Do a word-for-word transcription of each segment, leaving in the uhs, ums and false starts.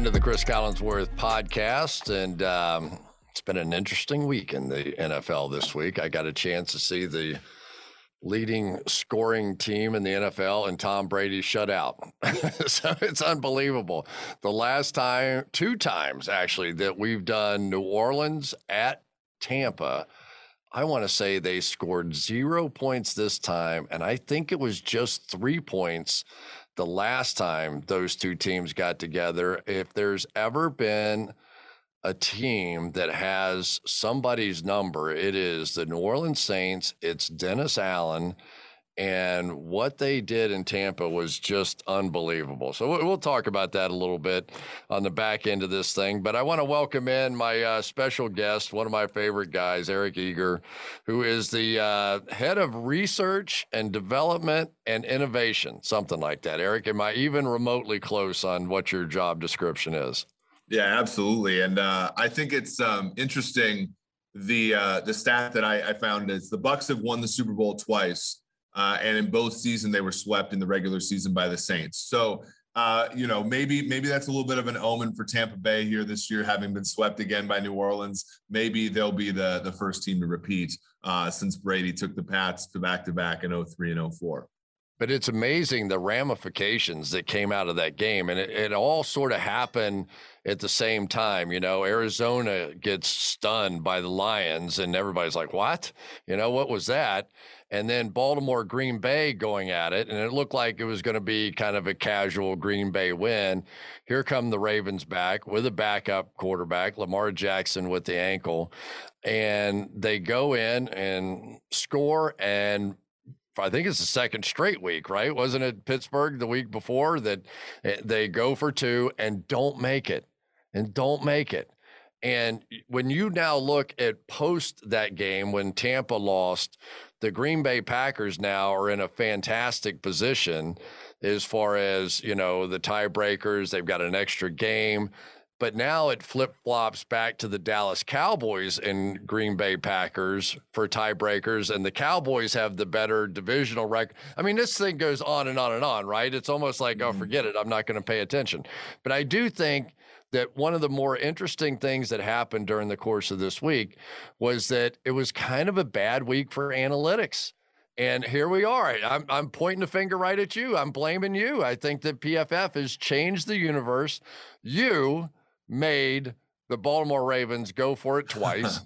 into the Chris Collinsworth podcast, and um, it's been an interesting week in the N F L this week. I got a chance to see the leading scoring team in the N F L and Tom Brady shut out. So it's unbelievable. The last time, two times actually, that we've done New Orleans at Tampa, I want to say they scored zero points this time, and I think it was just three points the last time those two teams got together. If there's ever been a team that has somebody's number, it is the New Orleans Saints. It's Dennis Allen. And what they did in Tampa was just unbelievable. So we'll talk about that a little bit on the back end of this thing. But I want to welcome in my uh, special guest, one of my favorite guys, Eric Eager, who is the uh, head of research and development and innovation, something like that. Eric, am I even remotely close on what your job description is? Yeah, absolutely. And uh, I think it's um, interesting, the uh, the stat that I, I found is the Bucs have won the Super Bowl twice. Uh, and in both seasons, they were swept in the regular season by the Saints. So, uh, you know, maybe maybe that's a little bit of an omen for Tampa Bay here this year, having been swept again by New Orleans. Maybe they'll be the, the first team to repeat uh, since Brady took the Pats to back-to-back in oh three and oh four. But it's amazing the ramifications that came out of that game. And it, it all sort of happened at the same time. You know, Arizona gets stunned by the Lions, and everybody's like, what? You know, what was that? And then Baltimore, Green Bay going at it. And it looked like it was going to be kind of a casual Green Bay win. Here come the Ravens back with a backup quarterback, Lamar Jackson with the ankle. And they go in and score, and I think it's the second straight week, right? Wasn't it Pittsburgh the week before that they go for two and don't make it and don't make it. And when you now look at post that game, when Tampa lost, the Green Bay Packers now are in a fantastic position as far as, you know, the tiebreakers, they've got an extra game. But now it flip-flops back to the Dallas Cowboys and Green Bay Packers for tiebreakers, and the Cowboys have the better divisional record. I mean, this thing goes on and on and on, right? It's almost like, mm-hmm. oh, forget it, I'm not going to pay attention. But I do think that one of the more interesting things that happened during the course of this week was that it was kind of a bad week for analytics. And here we are. I'm, I'm pointing the finger right at you. I'm blaming you. I think that P F F has changed the universe. You made the Baltimore Ravens go for it twice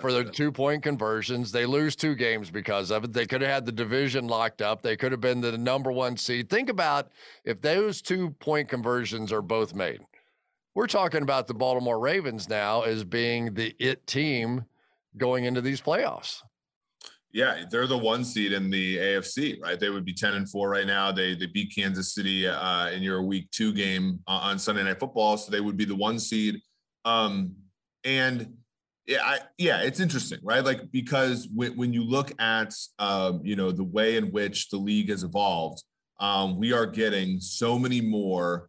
for their two-point conversions. They lose two games because of it. They could have had the division locked up. They could have been the number one seed. Think about if those two-point conversions are both made. We're talking about the Baltimore Ravens now as being the it team going into these playoffs. Yeah, they're the one seed in the A F C, right? They would be ten and four right now. They they beat Kansas City uh, in your week two game uh, on Sunday Night Football, so they would be the one seed. Um, and yeah, I, yeah, it's interesting, right? Like, because w- when you look at um, you know, the way in which the league has evolved, um, we are getting so many more.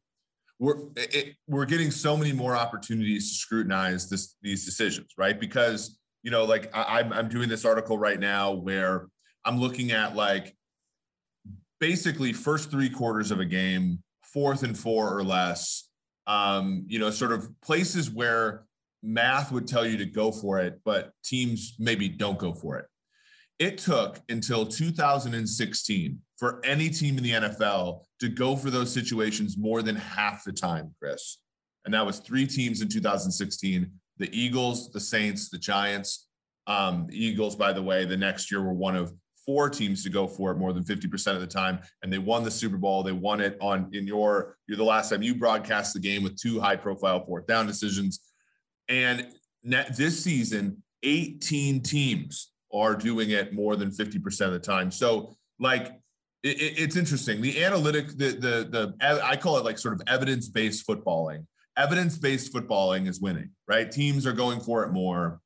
We're it, we're getting so many more opportunities to scrutinize this these decisions, right? Because you know, like I, I'm, I'm doing this article right now where I'm looking at like basically first three quarters of a game, fourth and four or less, um, you know, sort of places where math would tell you to go for it, but teams maybe don't go for it. It took until two thousand sixteen for any team in the N F L to go for those situations more than half the time, Chris. And that was three teams in two thousand sixteen. The Eagles, the Saints, the Giants. Um, the Eagles, by the way, the next year were one of four teams to go for it more than fifty percent of the time, and they won the Super Bowl. They won it on in your you're the last time you broadcast the game with two high-profile fourth-down decisions. And net, this season, eighteen teams are doing it more than fifty percent of the time. So, like, it, it, it's interesting. The analytic, the the the I call it like sort of evidence-based footballing. Evidence-based footballing is winning, right? Teams are going for it more.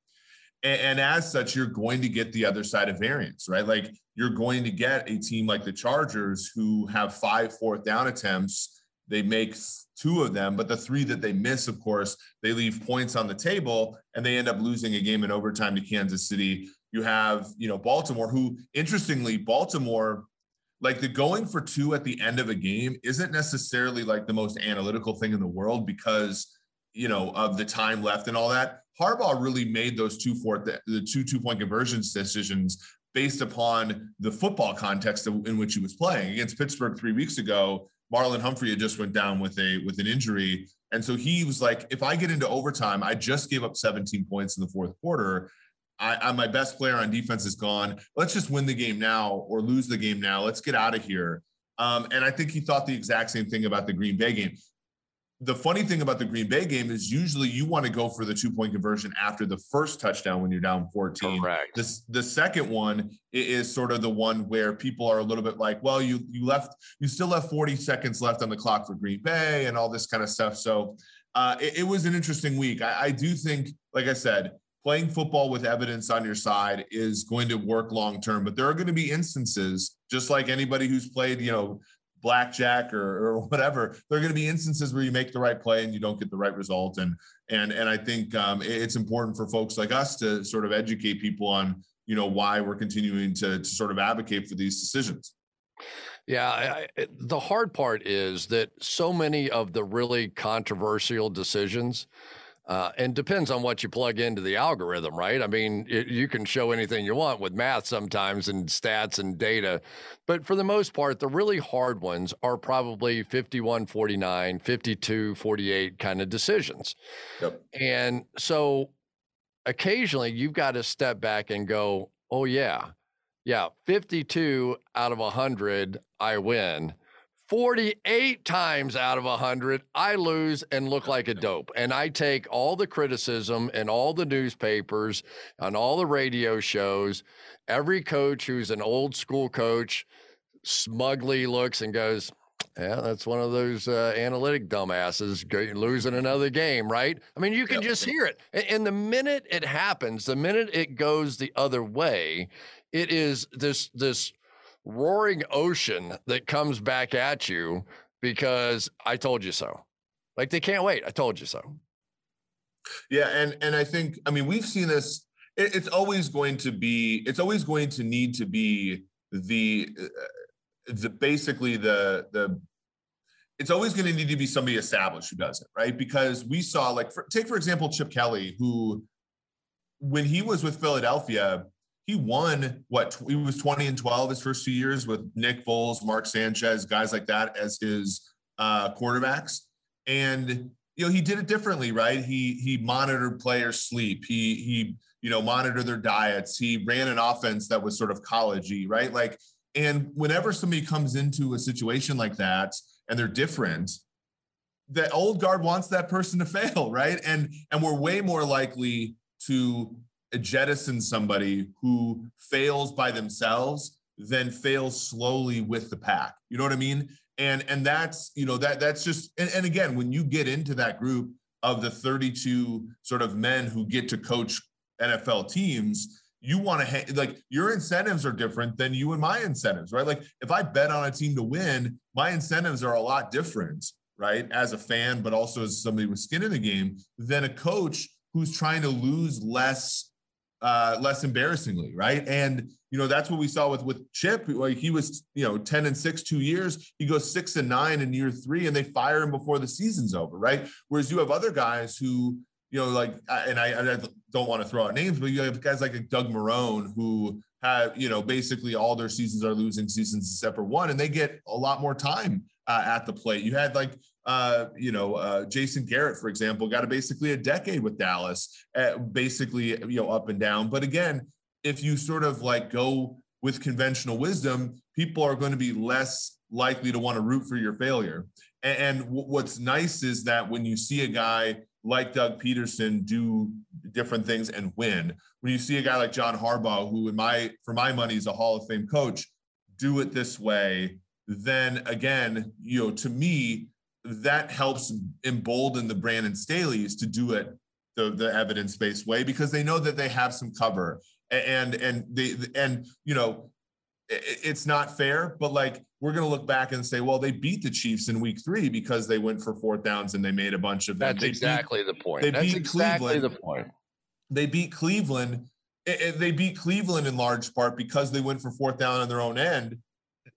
And, and as such, you're going to get the other side of variance, right? Like you're going to get a team like the Chargers who have five fourth down attempts. They make two of them, but the three that they miss, of course, they leave points on the table and they end up losing a game in overtime to Kansas City. You have, you know, Baltimore, who interestingly, Baltimore like the going for two at the end of a game isn't necessarily like the most analytical thing in the world because, you know, of the time left and all that. Harbaugh really made those two fourth, the, the two two-point conversions decisions based upon the football context in which he was playing. Against Pittsburgh three weeks ago, Marlon Humphrey had just went down with a with an injury. And so he was like, if I get into overtime, I just gave up seventeen points in the fourth quarter. I, I, my best player on defense is gone. Let's just win the game now or lose the game now. Let's get out of here. Um, and I think he thought the exact same thing about the Green Bay game. The funny thing about the Green Bay game is usually you want to go for the two-point conversion after the first touchdown when you're down fourteen. Correct. This, the second one is sort of the one where people are a little bit like, well, you you left, you still have forty seconds left on the clock for Green Bay and all this kind of stuff. So uh, it, it was an interesting week. I, I do think, like I said, playing football with evidence on your side is going to work long-term, but there are going to be instances, just like anybody who's played, you know, blackjack or, or whatever, there are going to be instances where you make the right play and you don't get the right result. And, and, and I think um, it's important for folks like us to sort of educate people on, you know, why we're continuing to, to sort of advocate for these decisions. Yeah. I, I, the hard part is that so many of the really controversial decisions Uh, and depends on what you plug into the algorithm, right? I mean, it, you can show anything you want with math sometimes and stats and data. But for the most part, the really hard ones are probably fifty-one forty-nine, fifty-two forty-eight kind of decisions. Yep. And so occasionally you've got to step back and go, oh, yeah, yeah, fifty-two out of one hundred, I win. forty-eight times out of one hundred, I lose and look like a dope. And I take all the criticism and all the newspapers and all the radio shows. Every coach who's an old school coach smugly looks and goes, yeah, that's one of those uh, analytic dumbasses losing another game, right? I mean, you can yep. just hear it. And the minute it happens, the minute it goes the other way, it is this this roaring ocean that comes back at you because I told you so. Like they can't wait. I told you so. Yeah. And, and I think, I mean, we've seen this, it, it's always going to be, it's always going to need to be the, uh, the basically the, the, it's always going to need to be somebody established who does it, right? Because we saw like, for, take for example, Chip Kelly, who, when he was with Philadelphia, he won what he was twenty and twelve his first two years with Nick Bowles, Mark Sanchez, guys like that as his uh, quarterbacks. And, you know, he did it differently, right? He, he monitored players' sleep. He, he, you know, monitored their diets. He ran an offense that was sort of collegey, right? Like, and whenever somebody comes into a situation like that and they're different, the old guard wants that person to fail. Right. And, and we're way more likely to jettison somebody who fails by themselves then fails slowly with the pack. You know what I mean? And, and that's, you know, that that's just, and, and again, when you get into that group of the thirty-two sort of men who get to coach N F L teams, you want to ha- like your incentives are different than you and my incentives, right? Like if I bet on a team to win, my incentives are a lot different, right? As a fan, but also as somebody with skin in the game than a coach who's trying to lose less Uh, less embarrassingly, right? And, you know, that's what we saw with, with Chip. Like he was, you know, ten and six, two years. He goes six and nine in year three, and they fire him before the season's over, right? Whereas you have other guys who, you know, like, and I, I don't want to throw out names, but you have guys like Doug Marone who have, you know, basically all their seasons are losing seasons except for one, and they get a lot more time uh, at the plate. You had like, Uh, you know, uh, Jason Garrett, for example, got a, basically a decade with Dallas, at basically, you know, up and down. But again, if you sort of like go with conventional wisdom, people are going to be less likely to want to root for your failure. And, and w- what's nice is that when you see a guy like Doug Peterson do different things and win, when you see a guy like John Harbaugh, who in my, for my money is a Hall of Fame coach, do it this way, then again, you know, to me, that helps embolden the Brandon Staleys to do it the, the evidence-based way because they know that they have some cover and, and they, and, you know, it's not fair, but like, we're going to look back and say, well, they beat the Chiefs in week three because they went for fourth downs and they made a bunch of them. That's they exactly beat, the point. They That's beat exactly Cleveland. the point. They beat Cleveland. They beat Cleveland in large part because they went for fourth down on their own end.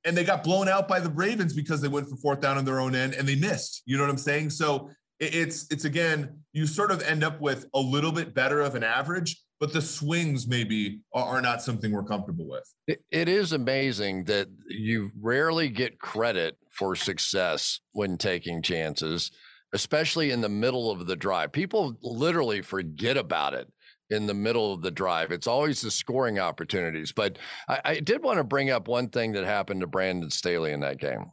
and they got blown out by the Ravens because they went for fourth down on their own end and they missed. You know what I'm saying? So it, it's, it's again, you sort of end up with a little bit better of an average, but the swings maybe are, are not something we're comfortable with. It, it is amazing that you rarely get credit for success when taking chances, especially in the middle of the drive. People literally forget about it in the middle of the drive. It's always the scoring opportunities. But I, I did want to bring up one thing that happened to Brandon Staley in that game.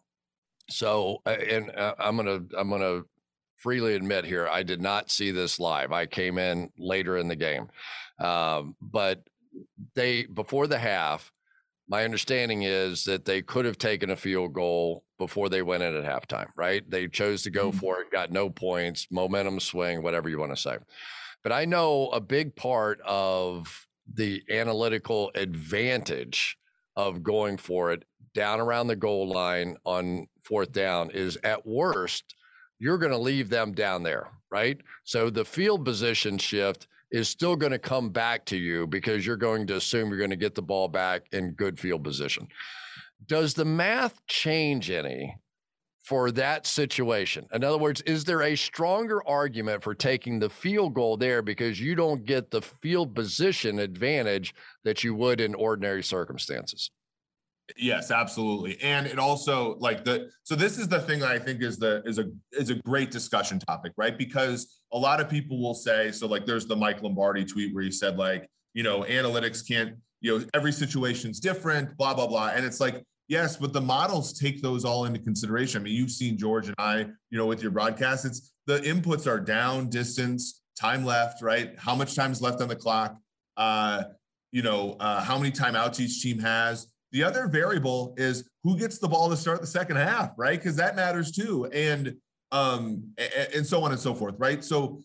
So, and I'm going to, I'm going to freely admit here, I did not see this live. I came in later in the game. Um, but they, before the half, my understanding is that they could have taken a field goal before they went in at halftime, right? They chose to go for it, got no points, momentum swing, whatever you want to say. But I know a big part of the analytical advantage of going for it down around the goal line on fourth down is, at worst, you're going to leave them down there, right? So the field position shift is still going to come back to you because you're going to assume you're going to get the ball back in good field position. Does the math change any for that situation? In other words, is there a stronger argument for taking the field goal there because you don't get the field position advantage that you would in ordinary circumstances? Yes, absolutely. And it also, like, the, so this is the thing I think is the, is a, is a great discussion topic, right? Because a lot of people will say, so like, there's the Mike Lombardi tweet where he said, like, you know, analytics can't, you know, every situation's different, blah, blah, blah. And it's like, yes, but the models take those all into consideration. I mean, you've seen George and I, you know, with your broadcast, it's the inputs are down, distance, time left, right? How much time is left on the clock? Uh, you know, uh, how many timeouts each team has. The other variable is who gets the ball to start the second half, right? Because that matters too. And, um, and, and so on and so forth, right? So,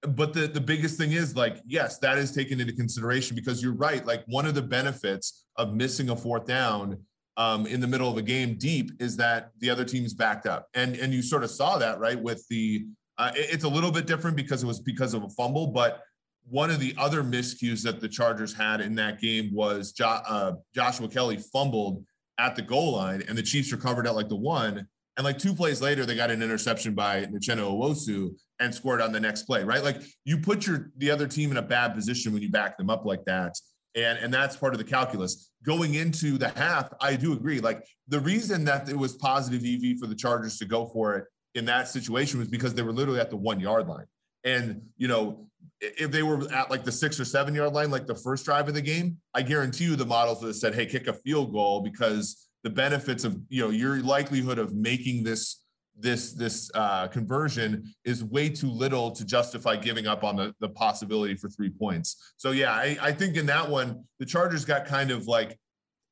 but the, the biggest thing is, like, yes, that is taken into consideration because you're right. Like, one of the benefits of missing a fourth down Um, in the middle of a game deep is that the other team's backed up. And, and you sort of saw that, right, with the uh, – it, it's a little bit different because it was because of a fumble, but one of the other miscues that the Chargers had in that game was jo- uh, Joshua Kelly fumbled at the goal line, and the Chiefs recovered at, like, the one. And, like, two plays later, they got an interception by Nicheno Owusu and scored on the next play, right? Like, you put your the other team in a bad position when you back them up like that. And, and that's part of the calculus going into the half. I do agree. Like, the reason that it was positive E V for the Chargers to go for it in that situation was because they were literally at the one yard line. And, you know, if they were at like the six or seven yard line, like the first drive of the game, I guarantee you the models would have said, hey, kick a field goal because the benefits of, you know, your likelihood of making this, this, this uh, conversion is way too little to justify giving up on the, the possibility for three points. So yeah, I, I think in that one, the Chargers got kind of like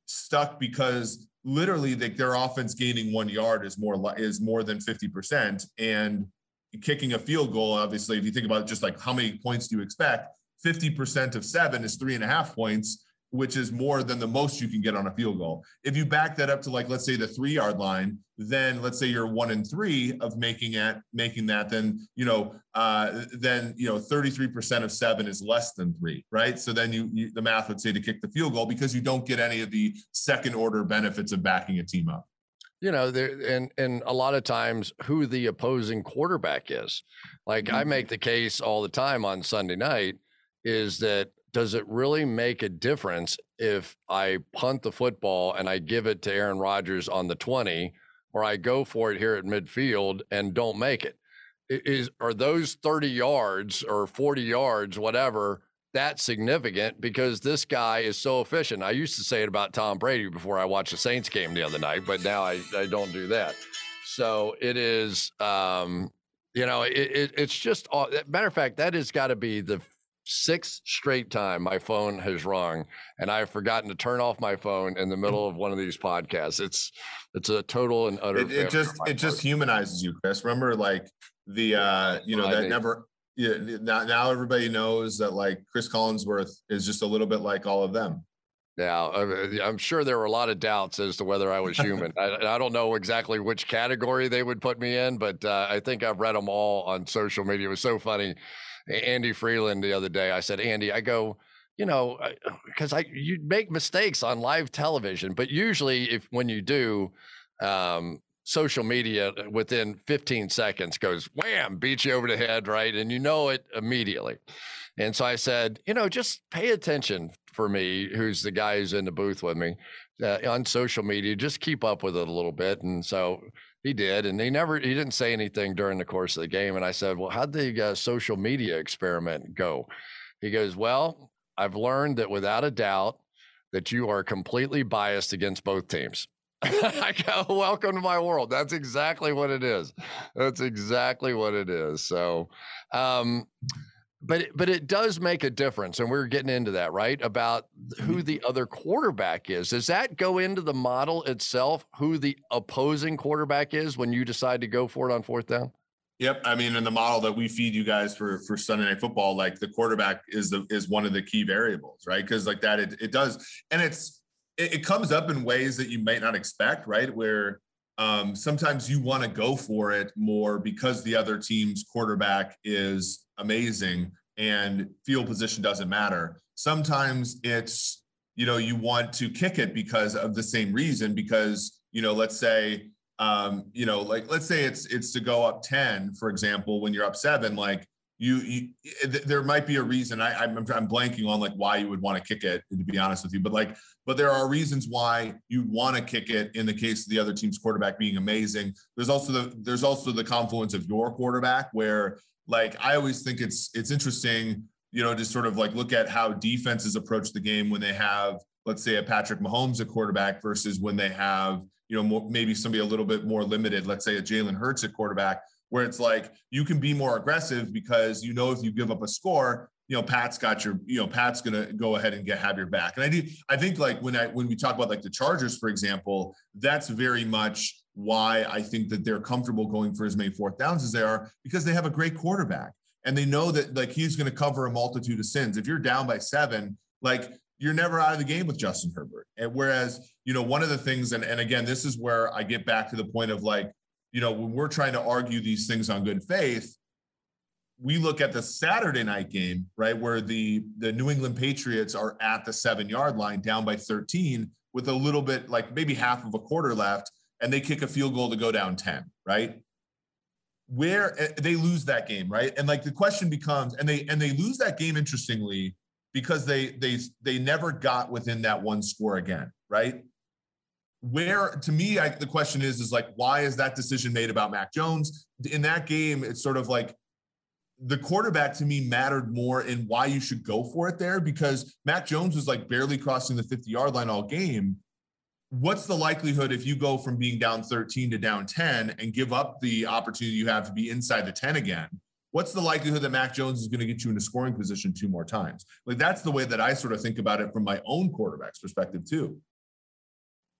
stuck because literally they, their offense gaining one yard is more, is more than fifty percent, and kicking a field goal. Obviously, if you think about it, just like how many points do you expect? fifty percent of seven is three and a half points, which is more than the most you can get on a field goal. If you back that up to, like, let's say the three yard line, then let's say you're one in three of making it, making that, then, you know, uh, then, you know, thirty-three percent of seven is less than three, right? So then you, you, the math would say to kick the field goal because you don't get any of the second order benefits of backing a team up. You know, there, and, and a lot of times who the opposing quarterback is. Like, mm-hmm. I make the case all the time on Sunday night is that, does it really make a difference if I punt the football and I give it to Aaron Rodgers on the twenty, or I go for it here at midfield and don't make it? Is, are those thirty yards or forty yards, whatever, that significant? Because this guy is so efficient. I used to say it about Tom Brady before I watched the Saints game the other night, but now I, I don't do that. So it is, um, you know, it, it, it's just, matter of fact, that has got to be the sixth straight time my phone has rung, and I've forgotten to turn off my phone in the middle of one of these podcasts. It's it's a total and utter. It, it just it part. just humanizes you, Chris. Remember, like the uh, you know that I never. Yeah, now, now everybody knows that, like, Chris Collinsworth is just a little bit like all of them. Now, I'm sure there were a lot of doubts as to whether I was human. I, I don't know exactly which category they would put me in, but uh, I think I've read them all on social media. It was so funny. Andy Freeland the other day, I said, Andy, I go, you know, because I, you make mistakes on live television, but usually if, when you do, um, social media within fifteen seconds goes, wham, beat you over the head, right? And you know it immediately. And so I said, you know, just pay attention for me, who's the guy who's in the booth with me uh, on social media, just keep up with it a little bit. And so he did, and he never, he didn't say anything during the course of the game. And I said, well, how'd the uh, social media experiment go? He goes, well, I've learned that without a doubt that you are completely biased against both teams. I go, welcome to my world. That's exactly what it is. That's exactly what it is. So, um, but, but it does make a difference. And we're getting into that, right? About who the other quarterback is. Does that go into the model itself, who the opposing quarterback is when you decide to go for it on fourth down? Yep. I mean, in the model that we feed you guys for, for Sunday Night Football, like the quarterback is the, is one of the key variables, right? Cause like that, it, it does. And it's, it comes up in ways that you might not expect, right? Where um, sometimes you want to go for it more because the other team's quarterback is amazing and field position doesn't matter. Sometimes it's, you know, you want to kick it because of the same reason, because, you know, let's say, um, you know, like, let's say it's, it's to go up ten, for example, when you're up seven, like, You, you, there might be a reason. I, I'm, I'm blanking on like why you would want to kick it, to be honest with you. But like, but there are reasons why you'd want to kick it in the case of the other team's quarterback being amazing. There's also the, there's also the confluence of your quarterback, where like I always think it's it's interesting, you know, to sort of like look at how defenses approach the game when they have, let's say, a Patrick Mahomes, a quarterback, versus when they have, you know, more, maybe somebody a little bit more limited. Let's say a Jalen Hurts, a quarterback, where it's like you can be more aggressive because, you know, if you give up a score, you know, Pat's got your, you know, Pat's going to go ahead and get, have your back. And I do, I think like when I, when we talk about like the Chargers, for example, that's very much why I think that they're comfortable going for as many fourth downs as they are, because they have a great quarterback and they know that like he's going to cover a multitude of sins. If you're down by seven, like you're never out of the game with Justin Herbert. And whereas, you know, one of the things, and, and again, this is where I get back to the point of like, you know, when we're trying to argue these things on good faith, we look at the Saturday night game, right, where the the New England Patriots are at the seven-yard line down by thirteen with a little bit, like maybe half of a quarter left, and they kick a field goal to go down ten, right? Where they lose that game, right? And like the question becomes, and they and they lose that game, interestingly, because they they they never got within that one score again, right? Where to me, I, the question is, is like, why is that decision made about Mac Jones in that game? It's sort of like the quarterback to me mattered more in why you should go for it there, because Mac Jones was like barely crossing the fifty yard line all game. What's the likelihood if you go from being down thirteen to down ten and give up the opportunity you have to be inside the ten again? What's the likelihood that Mac Jones is going to get you in a scoring position two more times? Like that's the way that I sort of think about it from my own quarterback's perspective too.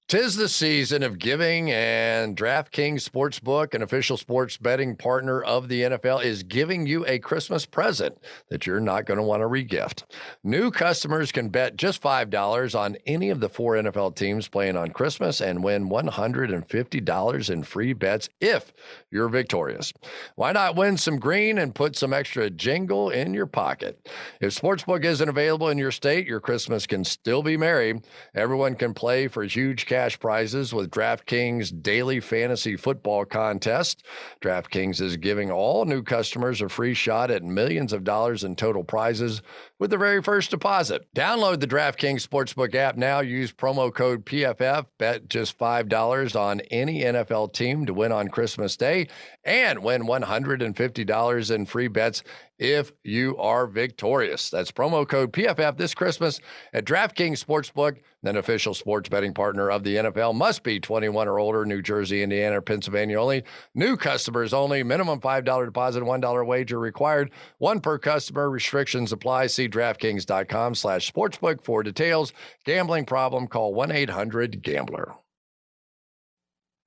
Tis the season of giving, and DraftKings Sportsbook, an official sports betting partner of the N F L, is giving you a Christmas present that you're not going to want to regift. New customers can bet just five dollars on any of the four N F L teams playing on Christmas and win one hundred fifty dollars in free bets if you're victorious. Why not win some green and put some extra jingle in your pocket? If Sportsbook isn't available in your state, your Christmas can still be merry. Everyone can play for huge cash Cash prizes with DraftKings Daily Fantasy Football Contest. DraftKings is giving all new customers a free shot at millions of dollars in total prizes with the very first deposit. Download the DraftKings Sportsbook app now. Use promo code P F F. Bet just five dollars on any N F L team to win on Christmas Day and win one hundred fifty dollars in free bets if you are victorious. That's promo code P F F this Christmas at DraftKings Sportsbook, an official sports betting partner of the N F L. Must be twenty-one or older, New Jersey, Indiana, or Pennsylvania only. New customers only. Minimum five dollars deposit, one dollar wager required. One per customer. Restrictions apply. See DraftKings.com slash sportsbook for details. Gambling problem? Call one eight hundred gambler.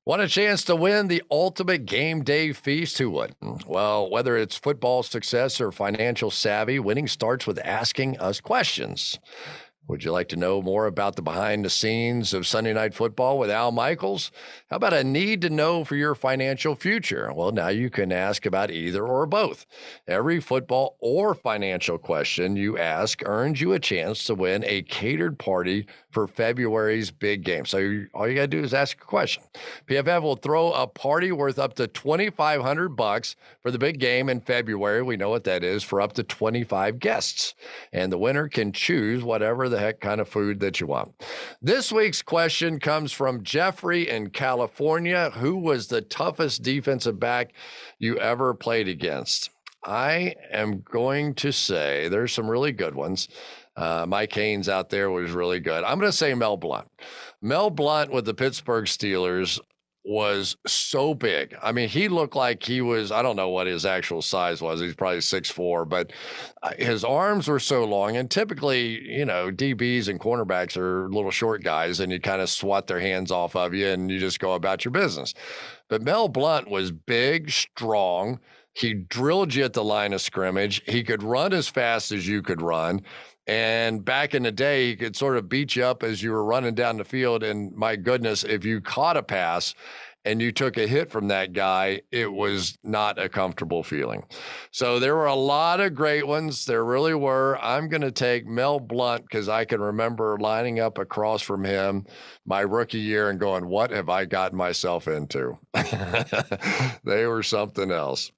Want a chance to win the ultimate game day feast? Who wouldn't? Well, whether it's football success or financial savvy, winning starts with asking us questions. Would you like to know more about the behind the scenes of Sunday Night Football with Al Michaels? How about a need to know for your financial future? Well, now you can ask about either or both. Every football or financial question you ask earns you a chance to win a catered party for February's big game. So you, all you got to do is ask a question. P F F will throw a party worth up to twenty-five hundred bucks for the big game in February. We know what that is, for up to twenty-five guests. And the winner can choose whatever the heck kind of food that you want. This week's question comes from Jeffrey in California. Who was the toughest defensive back you ever played against? I am going to say there's some really good ones. Uh, Mike Haynes out there was really good. I'm going to say Mel Blount. Mel Blount with the Pittsburgh Steelers was so big. I mean, he looked like he was, I don't know what his actual size was. He's probably six foot four, but his arms were so long. And typically, you know, D Bs and cornerbacks are little short guys, and you kind of swat their hands off of you and you just go about your business. But Mel Blount was big, strong. He drilled you at the line of scrimmage. He could run as fast as you could run. And back in the day, he could sort of beat you up as you were running down the field. And my goodness, if you caught a pass and you took a hit from that guy, it was not a comfortable feeling. So there were a lot of great ones. There really were. I'm going to take Mel Blount because I can remember lining up across from him my rookie year and going, what have I gotten myself into? They were something else.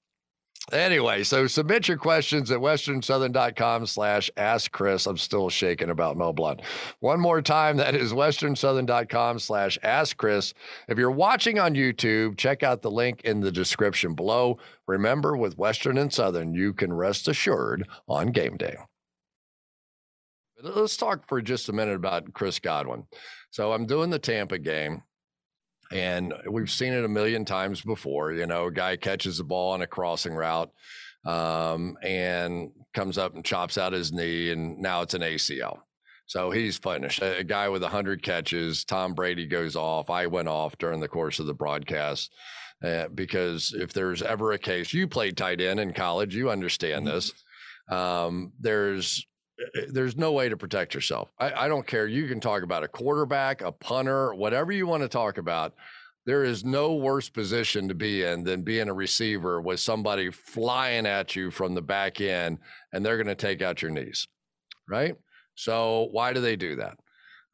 Anyway, so submit your questions at westernsouthern.com slash ask Chris. I'm still shaking about Mel Blount. One more time, that is westernsouthern.com slash ask Chris. If you're watching on YouTube, check out the link in the description below. Remember, with Western and Southern, you can rest assured on game day. Let's talk for just a minute about Chris Godwin. So I'm doing the Tampa game. And we've seen it a million times before. You know, a guy catches the ball on a crossing route um, and comes up and chops out his knee, and now it's an A C L. So he's punished. A, a guy with one hundred catches, Tom Brady goes off. I went off during the course of the broadcast uh, because if there's ever a case, you played tight end in college, you understand this. Um, there's There's no way to protect yourself. I, I don't care. You can talk about a quarterback, a punter, whatever you want to talk about. There is no worse position to be in than being a receiver with somebody flying at you from the back end, and they're going to take out your knees, right? So why do they do that?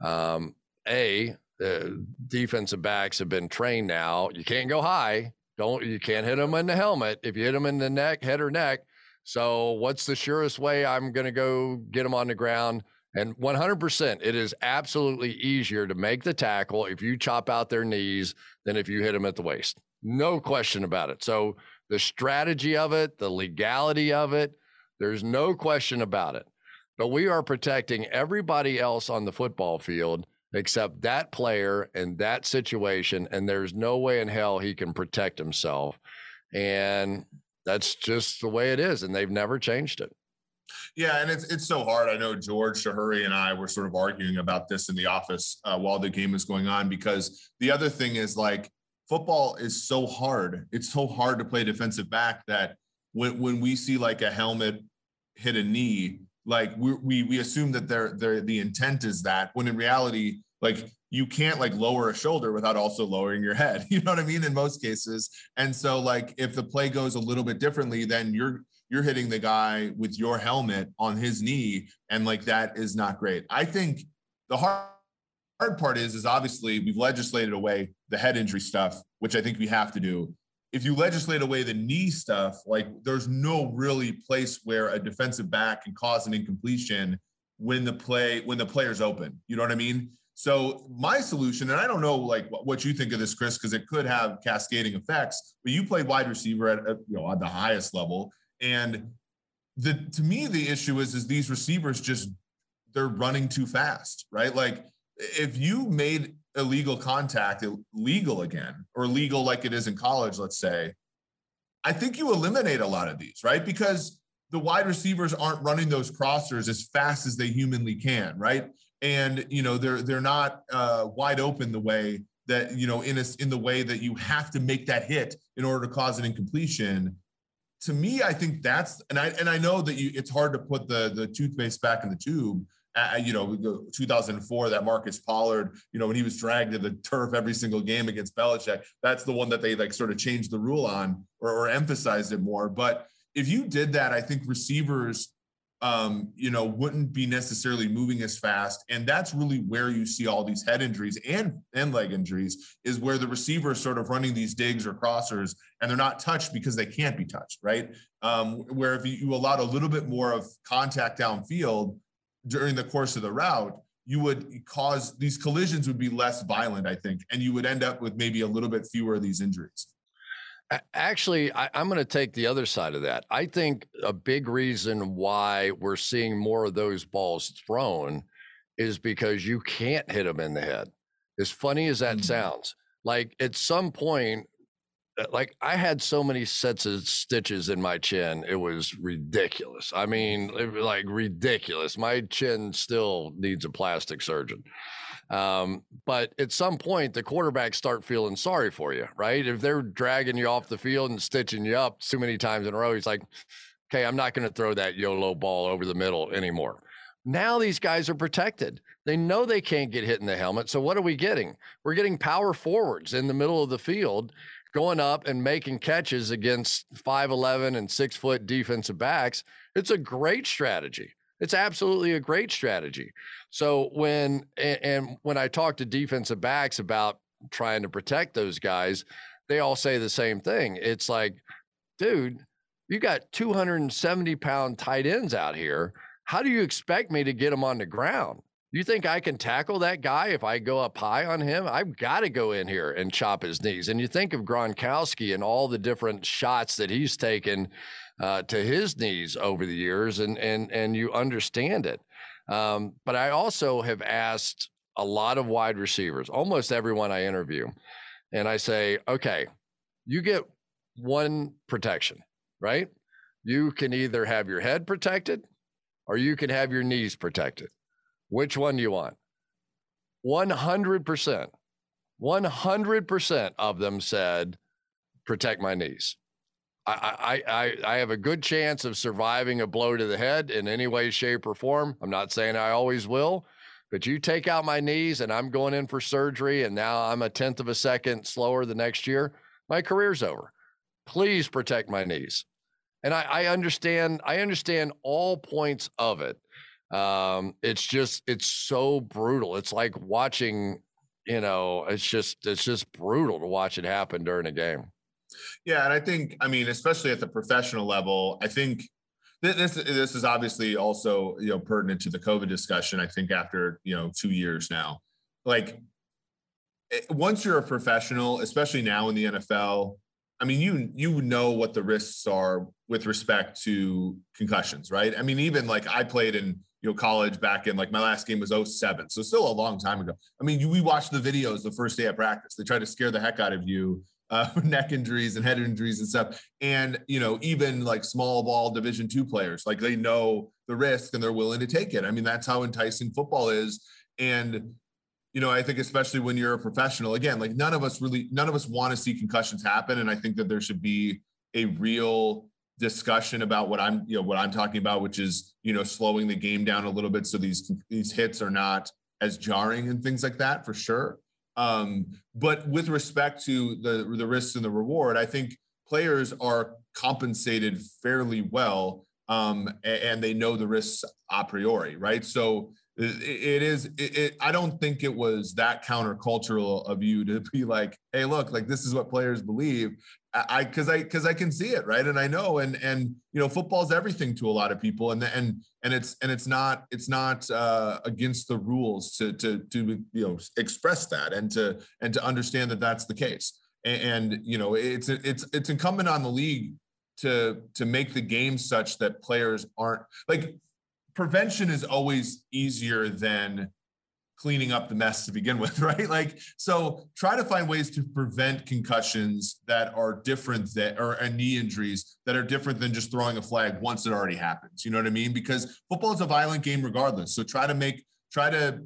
Um, a, uh, defensive backs have been trained now. You can't go high. Don't you can't hit them in the helmet. If you hit them in the neck, head or neck, so what's the surest way? I'm going to go get him on the ground. And one hundred percent, it is absolutely easier to make the tackle if you chop out their knees than if you hit them at the waist. No question about it. So the strategy of it, the legality of it, there's no question about it. But we are protecting everybody else on the football field except that player and that situation, and there's no way in hell he can protect himself. And that's just the way it is, and they've never changed it. Yeah, and it's it's so hard. I know George Tahuri and I were sort of arguing about this in the office uh, while the game was going on, because the other thing is, like, football is so hard. It's so hard to play defensive back that when when we see, like, a helmet hit a knee, like, we we, we assume that they're, they're, the intent is that, when in reality, like, you can't, like, lower a shoulder without also lowering your head. You know what I mean? In most cases. And so, like, if the play goes a little bit differently, then you're, you're hitting the guy with your helmet on his knee. And, like, that is not great. I think the hard, hard part is, is obviously we've legislated away the head injury stuff, which I think we have to do. If you legislate away the knee stuff, like, there's no really place where a defensive back can cause an incompletion when the play, when the player's open, you know what I mean? So my solution, and I don't know, like, what you think of this, Chris, because it could have cascading effects, but you played wide receiver at, at you know at the highest level. And the to me, the issue is, is these receivers just, they're running too fast, right? Like, if you made illegal contact legal again, or legal like it is in college, let's say, I think you eliminate a lot of these, right? Because the wide receivers aren't running those crossers as fast as they humanly can, right? And, you know, they're, they're not uh, wide open the way that, you know, in a, in the way that you have to make that hit in order to cause an incompletion. To me, I think that's, and I, and I know that you, it's hard to put the, the toothpaste back in the tube, Uh, you know, two thousand four, that Marcus Pollard, you know, when he was dragged to the turf every single game against Belichick, that's the one that they like sort of changed the rule on or, or emphasized it more. But if you did that, I think receivers, um, you know, wouldn't be necessarily moving as fast. And that's really where you see all these head injuries and, and leg injuries, is where the receiver is sort of running these digs or crossers and they're not touched because they can't be touched, right? Um, where if you, you allowed a little bit more of contact downfield during the course of the route, you would cause these collisions would be less violent, I think, and you would end up with maybe a little bit fewer of these injuries. Actually, I, I'm going to take the other side of that. I think a big reason why we're seeing more of those balls thrown is because you can't hit them in the head. As funny as that mm-hmm. sounds, like at some point, like I had so many sets of stitches in my chin. It was ridiculous. I mean, it was like ridiculous. My chin still needs a plastic surgeon. Um, but at some point, the quarterbacks start feeling sorry for you, right? If they're dragging you off the field and stitching you up too many times in a row, he's like, okay, I'm not going to throw that YOLO ball over the middle anymore. Now these guys are protected. They know they can't get hit in the helmet. So what are we getting? We're getting power forwards in the middle of the field going up and making catches against five eleven and six foot defensive backs. It's a great strategy. It's absolutely a great strategy. So when, and when I talk to defensive backs about trying to protect those guys, they all say the same thing. It's like, dude, you got two hundred seventy pound tight ends out here. How do you expect me to get them on the ground? You think I can tackle that guy if I go up high on him? I've got to go in here and chop his knees. And you think of Gronkowski and all the different shots that he's taken uh, to his knees over the years, and and and you understand it. Um, but I also have asked a lot of wide receivers, almost everyone I interview, and I say, okay, you get one protection, right? You can either have your head protected or you can have your knees protected. Which one do you want? one hundred percent. one hundred percent of them said, protect my knees. I, I, I, I have a good chance of surviving a blow to the head in any way, shape, or form. I'm not saying I always will, but you take out my knees and I'm going in for surgery and now I'm a tenth of a second slower the next year, my career's over. Please protect my knees. And I, I understand, I understand all points of it. Um, it's just, it's so brutal. It's like watching, you know, it's just, it's just brutal to watch it happen during a game. Yeah. And I think, I mean, especially at the professional level, I think th- this, this is obviously also, you know, pertinent to the COVID discussion. I think after, you know, two years now, like it, once you're a professional, especially now in the N F L, I mean, you, you know what the risks are with respect to concussions, right? I mean, even like I played in, you know, college back in, like my last game was oh seven. So still a long time ago. I mean, you, we watched the videos the first day at practice. They try to scare the heck out of you, uh, neck injuries and head injuries and stuff. And, you know, even like small ball division two players, like they know the risk and they're willing to take it. I mean, that's how enticing football is. And, you know, I think especially when you're a professional, again, like none of us really, none of us want to see concussions happen. And I think that there should be a real discussion about what I'm, you know, what I'm talking about, which is, you know, slowing the game down a little bit. So these, these hits are not as jarring and things like that for sure. Um, but with respect to the, the risks and the reward, I think players are compensated fairly well. Um, and, and they know the risks a priori, right? So it, it is, it, it, I don't think it was that countercultural of you to be like, hey, look, like this is what players believe. I, cause I, cause I can see it. Right. And I know, and, and, you know, football's everything to a lot of people, and, and, and it's, and it's not, it's not uh, against the rules to, to, to, you know, express that and to, and to understand that that's the case. And, and you know, it's, it's, it's incumbent on the league to, to make the game such that players aren't like, prevention is always easier than cleaning up the mess to begin with, right? Like, so try to find ways to prevent concussions that are different than, or and knee injuries that are different than just throwing a flag once it already happens. You know what I mean? Because football is a violent game regardless. So try to make, try to,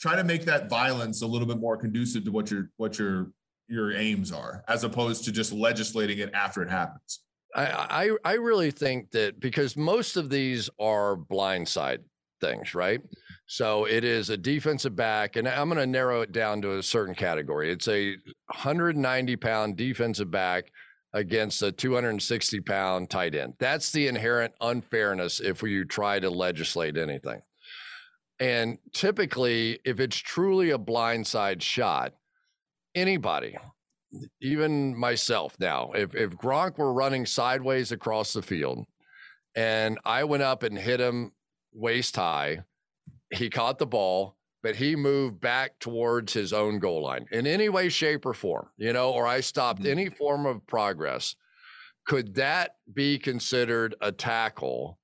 try to make that violence a little bit more conducive to what your, what your, your aims are, as opposed to just legislating it after it happens. I, I, I really think that because most of these are blindside things, right? So it is a defensive back, and I'm going to narrow it down to a certain category. It's a one hundred ninety pound defensive back against a two hundred sixty pound tight end. That's the inherent unfairness if you try to legislate anything. And typically, if it's truly a blindside shot, anybody, even myself now, if, if Gronk were running sideways across the field and I went up and hit him waist high, he caught the ball, but he moved back towards his own goal line in any way, shape, or form, you know, or I stopped any form of progress. Could that be considered a tackle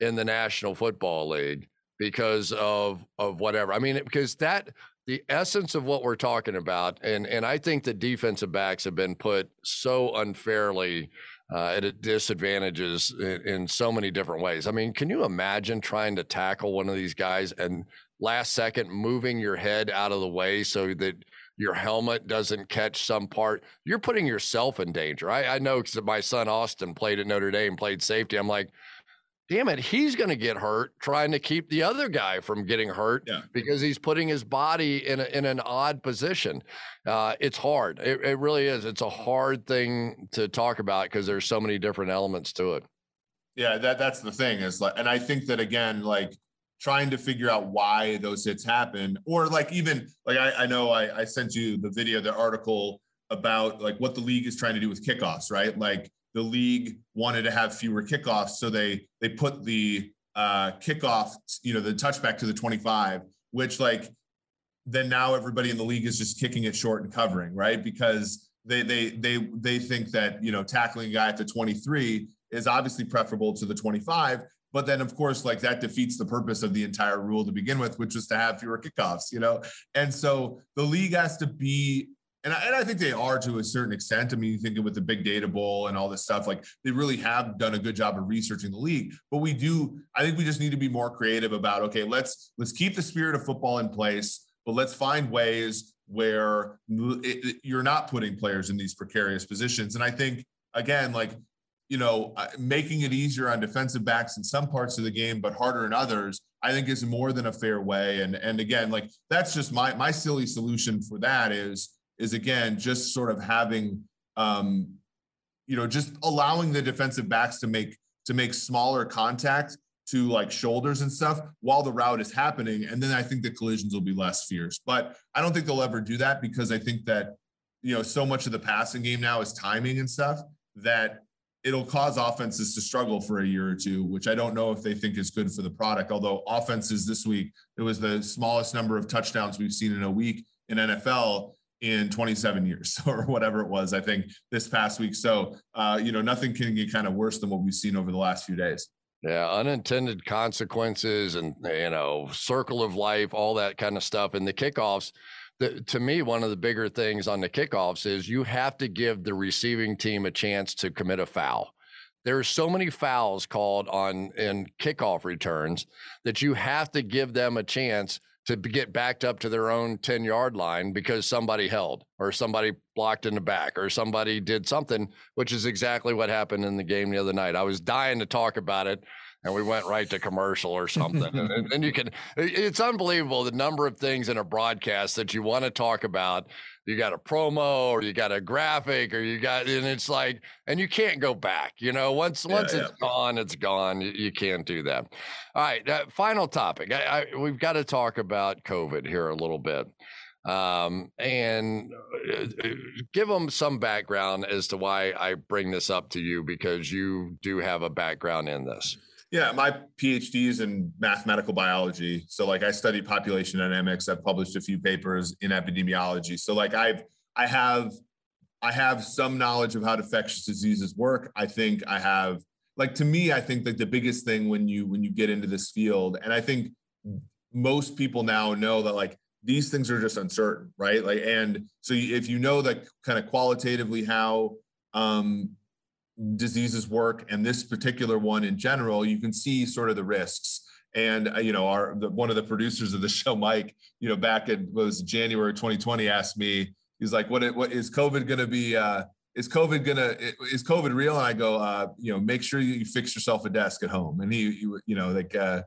in the National Football League because of, of whatever? I mean, because that, the essence of what we're talking about, and, and I think the defensive backs have been put so unfairly Uh, at disadvantages in, in so many different ways. I mean, can you imagine trying to tackle one of these guys and last second moving your head out of the way so that your helmet doesn't catch some part? You're putting yourself in danger. I, I know because my son Austin played at Notre Dame and played safety. I'm like, damn it, he's going to get hurt trying to keep the other guy from getting hurt yeah. because he's putting his body in a, in an odd position. Uh, it's hard. It, it really is. It's a hard thing to talk about because there's so many different elements to it. Yeah, that that's the thing is like, and I think that again, like trying to figure out why those hits happen, or like even like I, I know I, I sent you the video, the article about like what the league is trying to do with kickoffs, right? Like, the league wanted to have fewer kickoffs, so they they put the uh, kickoff, you know, the touchback to the twenty-five, which like then now everybody in the league is just kicking it short and covering, right? Because they they they they think that, you know, tackling a guy at the twenty-three is obviously preferable to the twenty-five, but then of course like that defeats the purpose of the entire rule to begin with, which was to have fewer kickoffs, you know. And so the league has to be. And I, and I think they are to a certain extent. I mean, you think with the Big Data Bowl and all this stuff, like they really have done a good job of researching the league, but we do, I think we just need to be more creative about, okay, let's, let's keep the spirit of football in place, but let's find ways where it, it, you're not putting players in these precarious positions. And I think again, like, you know, making it easier on defensive backs in some parts of the game, but harder in others, I think is more than a fair way. And, and again, like that's just my, my silly solution for that is, is again, just sort of having, um, you know, just allowing the defensive backs to make, to make smaller contact to like shoulders and stuff while the route is happening. And then I think the collisions will be less fierce, but I don't think they'll ever do that because I think that, you know, so much of the passing game now is timing and stuff that it'll cause offenses to struggle for a year or two, which I don't know if they think is good for the product. Although offenses this week, it was the smallest number of touchdowns we've seen in a week in N F L in twenty-seven years or whatever it was, I think this past week. So, uh, you know, nothing can get kind of worse than what we've seen over the last few days. Yeah. Unintended consequences and, you know, circle of life, all that kind of stuff. And the kickoffs, the, to me, one of the bigger things on the kickoffs is you have to give the receiving team a chance to commit a foul. There are so many fouls called on in kickoff returns that you have to give them a chance to get backed up to their own ten-yard line because somebody held or somebody blocked in the back or somebody did something, which is exactly what happened in the game the other night. I was dying to talk about it, and we went right to commercial or something. and, and you can – it's unbelievable the number of things in a broadcast that you want to talk about. You got a promo or you got a graphic or you got – and it's like – and you can't go back. You know, once yeah, once yeah. it's gone, it's gone. You, you can't do that. All right, uh, final topic. I, I, we've got to talk about COVID here a little bit um, and give them some background as to why I bring this up to you because you do have a background in this. Yeah, my P H D is in mathematical biology. So like I studied population dynamics. I've published a few papers in epidemiology. So like I've, I have, I have some knowledge of how infectious diseases work. I think I have, like, to me, I think like the biggest thing when you, when you get into this field, and I think most people now know that like these things are just uncertain, right? Like, and so if you know that kind of qualitatively how, um, diseases work and this particular one in general, you can see sort of the risks. And, uh, you know, our, the, one of the producers of the show, Mike, you know, back in was January, twenty twenty asked me, he's like, what, what is COVID going to be? Uh, is COVID going to, is COVID real? And I go, uh, you know, make sure you fix yourself a desk at home. And he, you, you know, like, uh,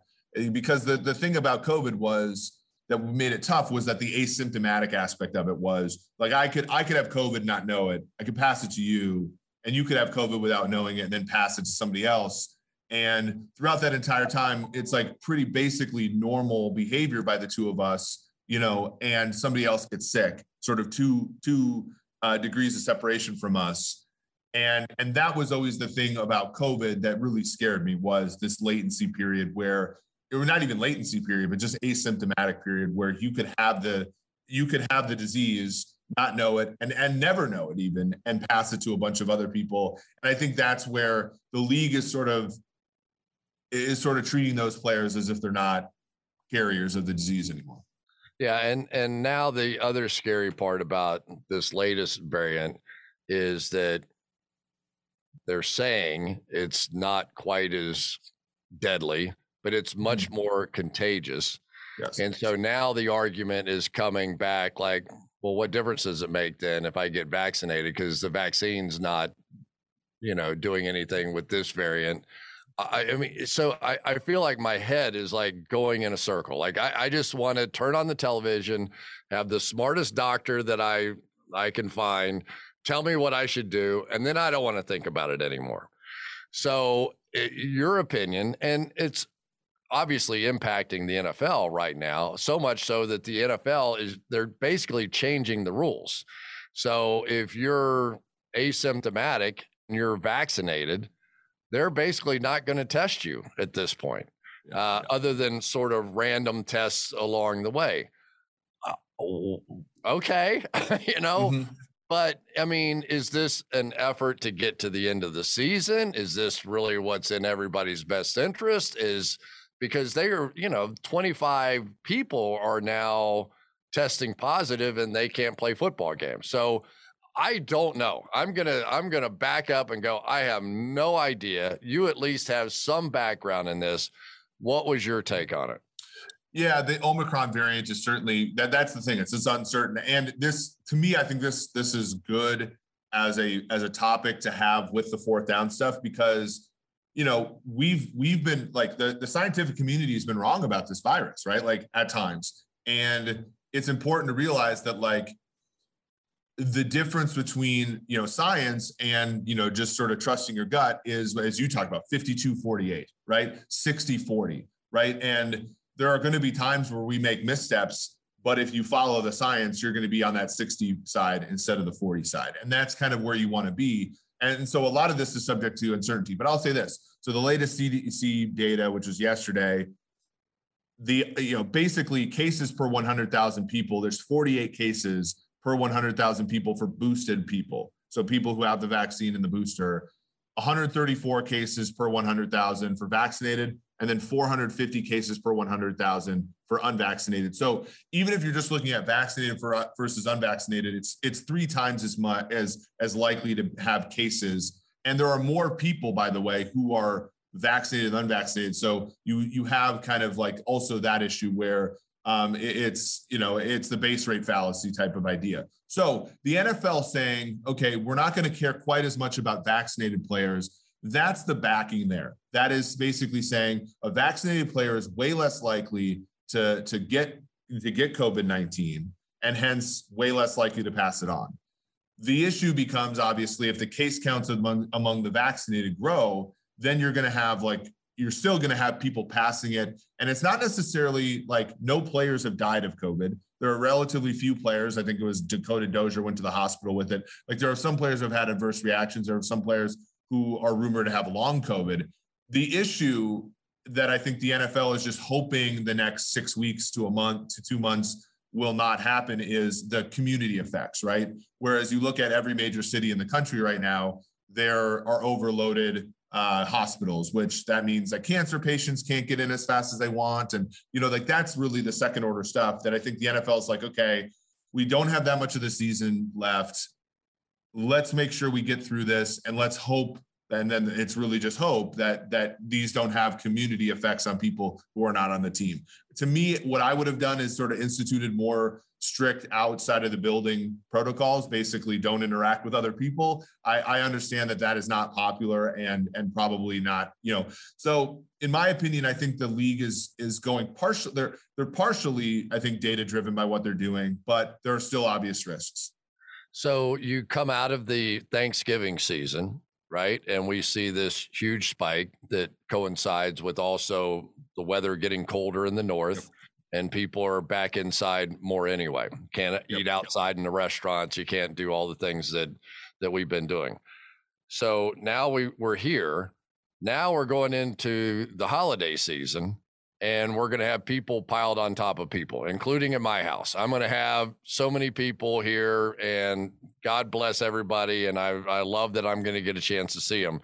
because the, the thing about COVID was that made it tough was that the asymptomatic aspect of it was like, I could, I could have COVID, not know it. I could pass it to you, and you could have COVID without knowing it and then pass it to somebody else. And throughout that entire time, it's like pretty basically normal behavior by the two of us, you know, and somebody else gets sick, sort of two, two uh, degrees of separation from us. And, and that was always the thing about COVID that really scared me, was this latency period where it was not even latency period, but just asymptomatic period where you could have the, you could have the disease, not know it, and, and never know it even, and pass it to a bunch of other people. And I think that's where the league is sort of, is sort of treating those players as if they're not carriers of the disease anymore. Yeah. And, and now the other scary part about this latest variant is that they're saying it's not quite as deadly, but it's much more contagious. Yes. And so now the argument is coming back like, well, what difference does it make then if I get vaccinated? Because the vaccine's not, you know, doing anything with this variant. I, I mean, so I, I feel like my head is like going in a circle. Like I, I just want to turn on the television, have the smartest doctor that I I can find tell me what I should do, and then I don't want to think about it anymore. So it, your opinion, and it's obviously impacting the N F L right now, so much so that the N F L is, they're basically changing the rules. So if you're asymptomatic and you're vaccinated, they're basically not going to test you at this point, uh, other than sort of random tests along the way. Uh, okay, you know, mm-hmm. But I mean, is this an effort to get to the end of the season? Is this really what's in everybody's best interest? Is because they are, you know, twenty-five people are now testing positive and they can't play football games. So I don't know. I'm going to I'm going to back up and go, I have no idea. You at least have some background in this. What was your take on it? Yeah, the Omicron variant is certainly that that's the thing. It's it's uncertain. And this, to me, I think this this is good as a as a topic to have with the fourth down stuff, because, you know, we've we've been like the, the scientific community has been wrong about this virus, right? Like at times. And it's important to realize that, like, the difference between, you know, science and, you know, just sort of trusting your gut is, as you talked about, fifty-two forty-eight, right? sixty forty, right? And there are going to be times where we make missteps, but if you follow the science, you're going to be on that sixty side instead of the forty side. And that's kind of where you want to be. And so a lot of this is subject to uncertainty, but I'll say this. So the latest C D C data, which was yesterday, the, you know, basically cases per one hundred thousand people, there's forty-eight cases per one hundred thousand people for boosted people. So people who have the vaccine and the booster, one hundred thirty-four cases per one hundred thousand for vaccinated, and then four hundred fifty cases per one hundred thousand for unvaccinated. So even if you're just looking at vaccinated for, versus unvaccinated, it's it's three times as much as, as likely to have cases. And there are more people, by the way, who are vaccinated and unvaccinated. So you you have kind of like also that issue where Um, it, it's, you know, it's the base rate fallacy type of idea. So the N F L saying, okay, we're not going to care quite as much about vaccinated players. That's the backing there. That is basically saying a vaccinated player is way less likely to, to get, to get COVID nineteen, and hence way less likely to pass it on. The issue becomes, obviously, if the case counts among, among the vaccinated grow, then you're going to have like, you're still going to have people passing it. And it's not necessarily like no players have died of COVID. There are relatively few players. I think it was Dakota Dozier went to the hospital with it. Like there are some players who have had adverse reactions. There are some players who are rumored to have long COVID. The issue that I think the N F L is just hoping the next six weeks to a month to two months will not happen is the community effects, right? Whereas you look at every major city in the country right now, there are overloaded Uh, hospitals, which that means that cancer patients can't get in as fast as they want. And, you know, like that's really the second order stuff that I think the N F L is like, okay, we don't have that much of the season left. Let's make sure we get through this, and let's hope. And then it's really just hope that, that these don't have community effects on people who are not on the team. To me, what I would have done is sort of instituted more strict outside of the building protocols, basically don't interact with other people. I, I understand that that is not popular and, and probably not, you know, so in my opinion, I think the league is, is going partially, they're, they're partially, I think, data driven by what they're doing, but there are still obvious risks. So you come out of the Thanksgiving season, right? And we see this huge spike that coincides with also the weather getting colder in the north. Yep. And people are back inside more anyway. Can't yep. eat outside in the restaurants. You can't do all the things that that we've been doing. So now we, we're here. Now we're going into the holiday season, and we're going to have people piled on top of people, including in my house. I'm going to have so many people here, and God bless everybody. And I, I love that I'm going to get a chance to see them.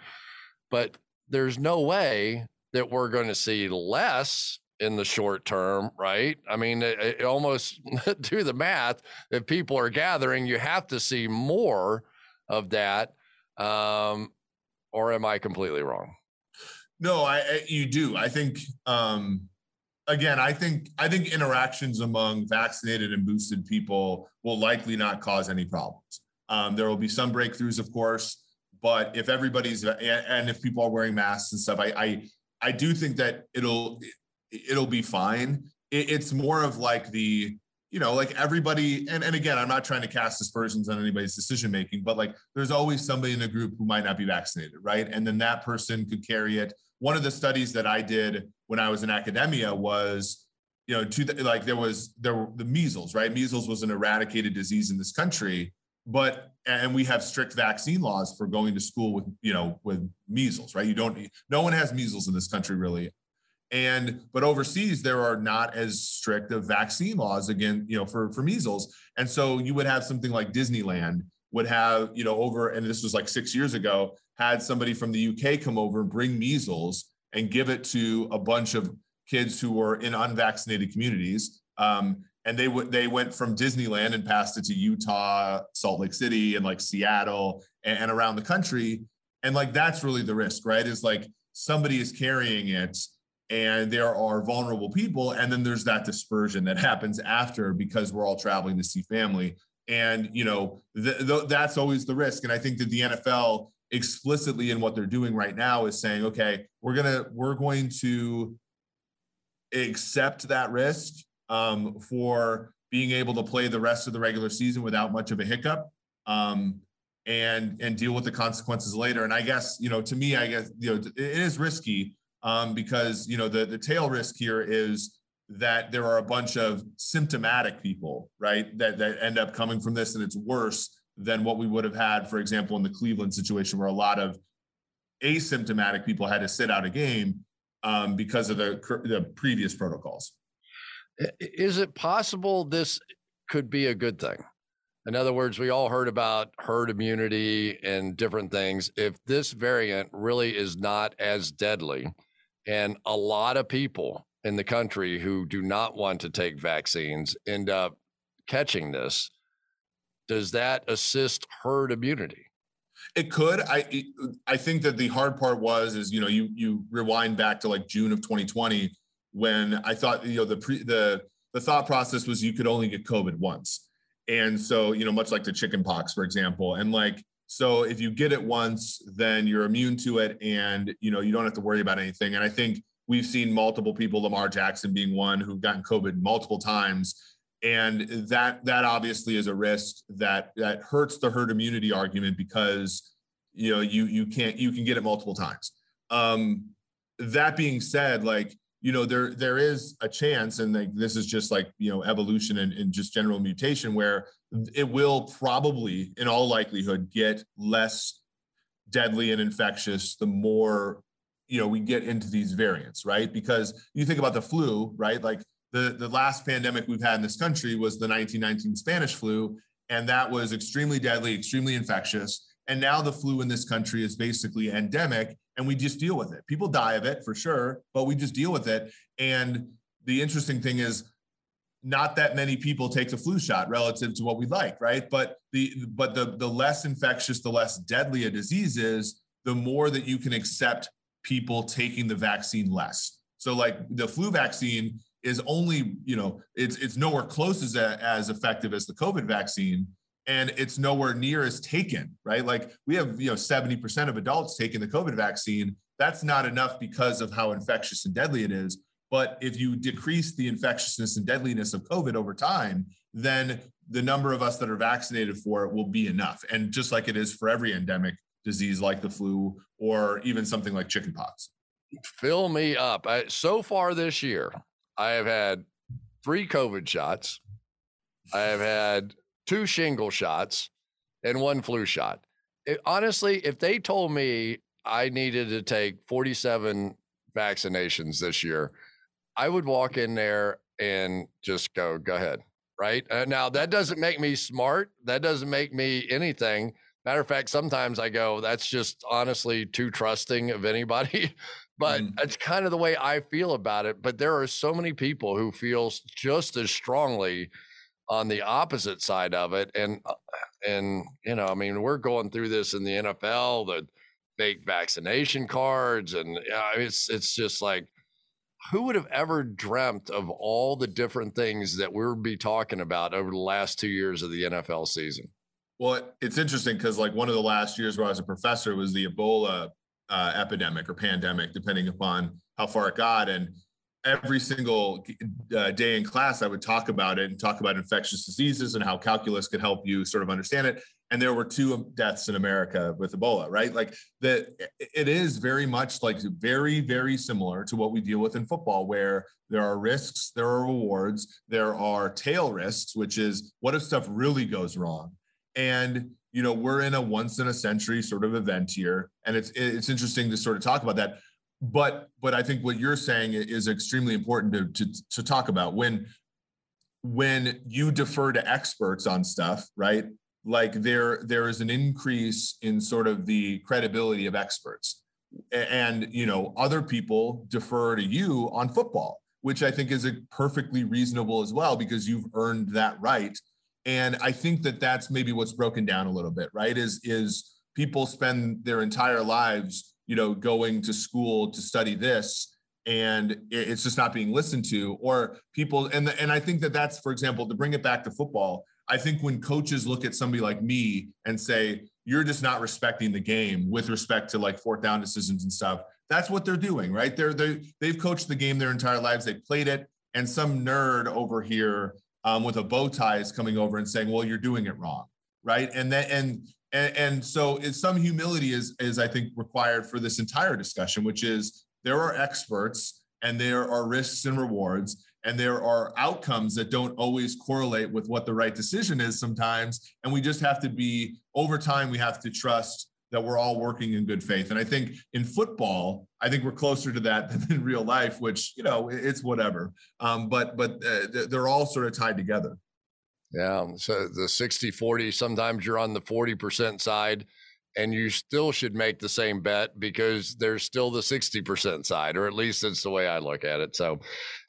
But there's no way that we're going to see less in the short term, right? I mean, it, it almost do the math. If people are gathering, you have to see more of that. Um, or am I completely wrong? No, I, I you do. I think, um, again, I think, I think interactions among vaccinated and boosted people will likely not cause any problems. Um, there will be some breakthroughs, of course, but if everybody's, and, and if people are wearing masks and stuff, I, I, I do think that it'll, it'll be fine. It's more of like the, you know, like everybody. And, and again, I'm not trying to cast aspersions on anybody's decision-making, but like there's always somebody in the group who might not be vaccinated. Right. And then that person could carry it. One of the studies that I did when I was in academia was, you know, to the, like there was, there were the measles, right? Measles was an eradicated disease in this country, but, and we have strict vaccine laws for going to school with, you know, with measles, right? You don't, no one has measles in this country really. And, but overseas, there are not as strict of vaccine laws again, you know, for, for measles. And so you would have something like Disneyland would have, you know, over, and this was like six years ago, had somebody from the U K come over and bring measles and give it to a bunch of kids who were in unvaccinated communities. Um, and they would, they went from Disneyland and passed it to Utah, Salt Lake City, and like Seattle and, and around the country. And like, that's really the risk, right? Is like somebody is carrying it, and there are vulnerable people. And then there's that dispersion that happens after because we're all traveling to see family. And, you know, th- th- that's always the risk. And I think that the N F L explicitly in what they're doing right now is saying, okay, we're going to, we're going to accept that risk um, for being able to play the rest of the regular season without much of a hiccup um, and, and deal with the consequences later. And I guess, you know, to me, I guess, you know, it is risky. Um, because, you know, the, the tail risk here is that there are a bunch of symptomatic people, right, that, that end up coming from this, and it's worse than what we would have had, for example, in the Cleveland situation where a lot of asymptomatic people had to sit out a game um, because of the, the previous protocols. Is it possible this could be a good thing? In other words, we all heard about herd immunity and different things. If this variant really is not as deadly, and a lot of people in the country who do not want to take vaccines end up catching this, does that assist herd immunity? It could. I it, I think that the hard part was is, you know, you you rewind back to like June of twenty twenty when I thought, you know, the pre, the the thought process was you could only get COVID once. And so, you know, much like the chicken pox, for example, and like, so if you get it once, then you're immune to it and, you know, you don't have to worry about anything. And I think we've seen multiple people, Lamar Jackson being one, who've gotten COVID multiple times. And that, that obviously is a risk that, that hurts the herd immunity argument because, you know, you, you can't, you can get it multiple times. Um, that being said, like, you know, there, there is a chance, and like, this is just like, you know, evolution and, and just general mutation where it will probably in all likelihood get less deadly and infectious the more, you know, we get into these variants, right? Because you think about the flu, right? Like the, the last pandemic we've had in this country was the nineteen nineteen Spanish flu. And that was extremely deadly, extremely infectious. And now the flu in this country is basically endemic, and we just deal with it. People die of it for sure, but we just deal with it. And the interesting thing is not that many people take the flu shot relative to what we'd like, right? But the but the, the less infectious, the less deadly a disease is, the more that you can accept people taking the vaccine less. So like the flu vaccine, is only, you know, it's it's nowhere close as as effective as the COVID vaccine, and it's nowhere near as taken, right? Like we have, you know, seventy percent of adults taking the COVID vaccine. That's not enough because of how infectious and deadly it is. But if you decrease the infectiousness and deadliness of COVID over time, then the number of us that are vaccinated for it will be enough. And just like it is for every endemic disease like the flu or even something like chickenpox. Fill me up. I, so far this year, I have had three COVID shots. I have had two shingle shots and one flu shot. It, honestly, if they told me I needed to take forty-seven vaccinations this year, I would walk in there and just go, go ahead. Right uh, now, that doesn't make me smart. That doesn't make me anything. Matter of fact, sometimes I go, that's just honestly too trusting of anybody, but mm. that's kind of the way I feel about it. But there are so many people who feel just as strongly on the opposite side of it. And, and, you know, I mean, we're going through this in the N F L, the fake vaccination cards. And uh, it's, it's just like, who would have ever dreamt of all the different things that we'll be talking about over the last two years of the N F L season? Well, it's interesting because like one of the last years where I was a professor was the Ebola uh, epidemic or pandemic, depending upon how far it got. And every single uh, day in class, I would talk about it and talk about infectious diseases and how calculus could help you sort of understand it. And there were two deaths in America with Ebola, right? Like the, it is very much like very, very similar to what we deal with in football, where there are risks, there are rewards, there are tail risks, which is what if stuff really goes wrong? And, you know, we're in a once in a century sort of event here. And it's, it's interesting to sort of talk about that. But, but I think what you're saying is extremely important to, to, to talk about when, when you defer to experts on stuff, right? Like there, there is an increase in sort of the credibility of experts, and, you know, other people defer to you on football, which I think is a perfectly reasonable as well, because you've earned that right. And I think that that's maybe what's broken down a little bit, right? Is, is people spend their entire lives, you know, going to school to study this, and it's just not being listened to, or people. And, the, and I think that that's, for example, to bring it back to football, I think when coaches look at somebody like me and say, you're just not respecting the game with respect to like fourth down decisions and stuff, that's what they're doing, right? They're, they're, they've coached the game their entire lives. They played it. And some nerd over here um, with a bow tie is coming over and saying, well, you're doing it wrong. Right. And that, and, and, and so it's some humility is, is I think required for this entire discussion, which is there are experts and there are risks and rewards. And there are outcomes that don't always correlate with what the right decision is sometimes. And we just have to be, over time, we have to trust that we're all working in good faith. And I think in football, I think we're closer to that than in real life, which, you know, it's whatever. Um, but but uh, they're all sort of tied together. Yeah. So the sixty forty, sometimes you're on the forty percent side and you still should make the same bet because there's still the sixty percent side, or at least that's the way I look at it. So,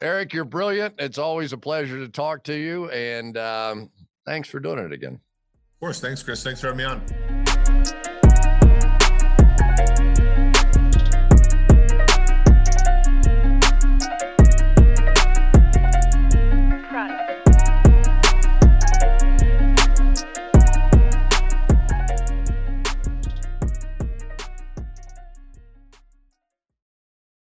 Eric, you're brilliant. It's always a pleasure to talk to you, and um, thanks for doing it again. Of course. Thanks, Chris. Thanks for having me on.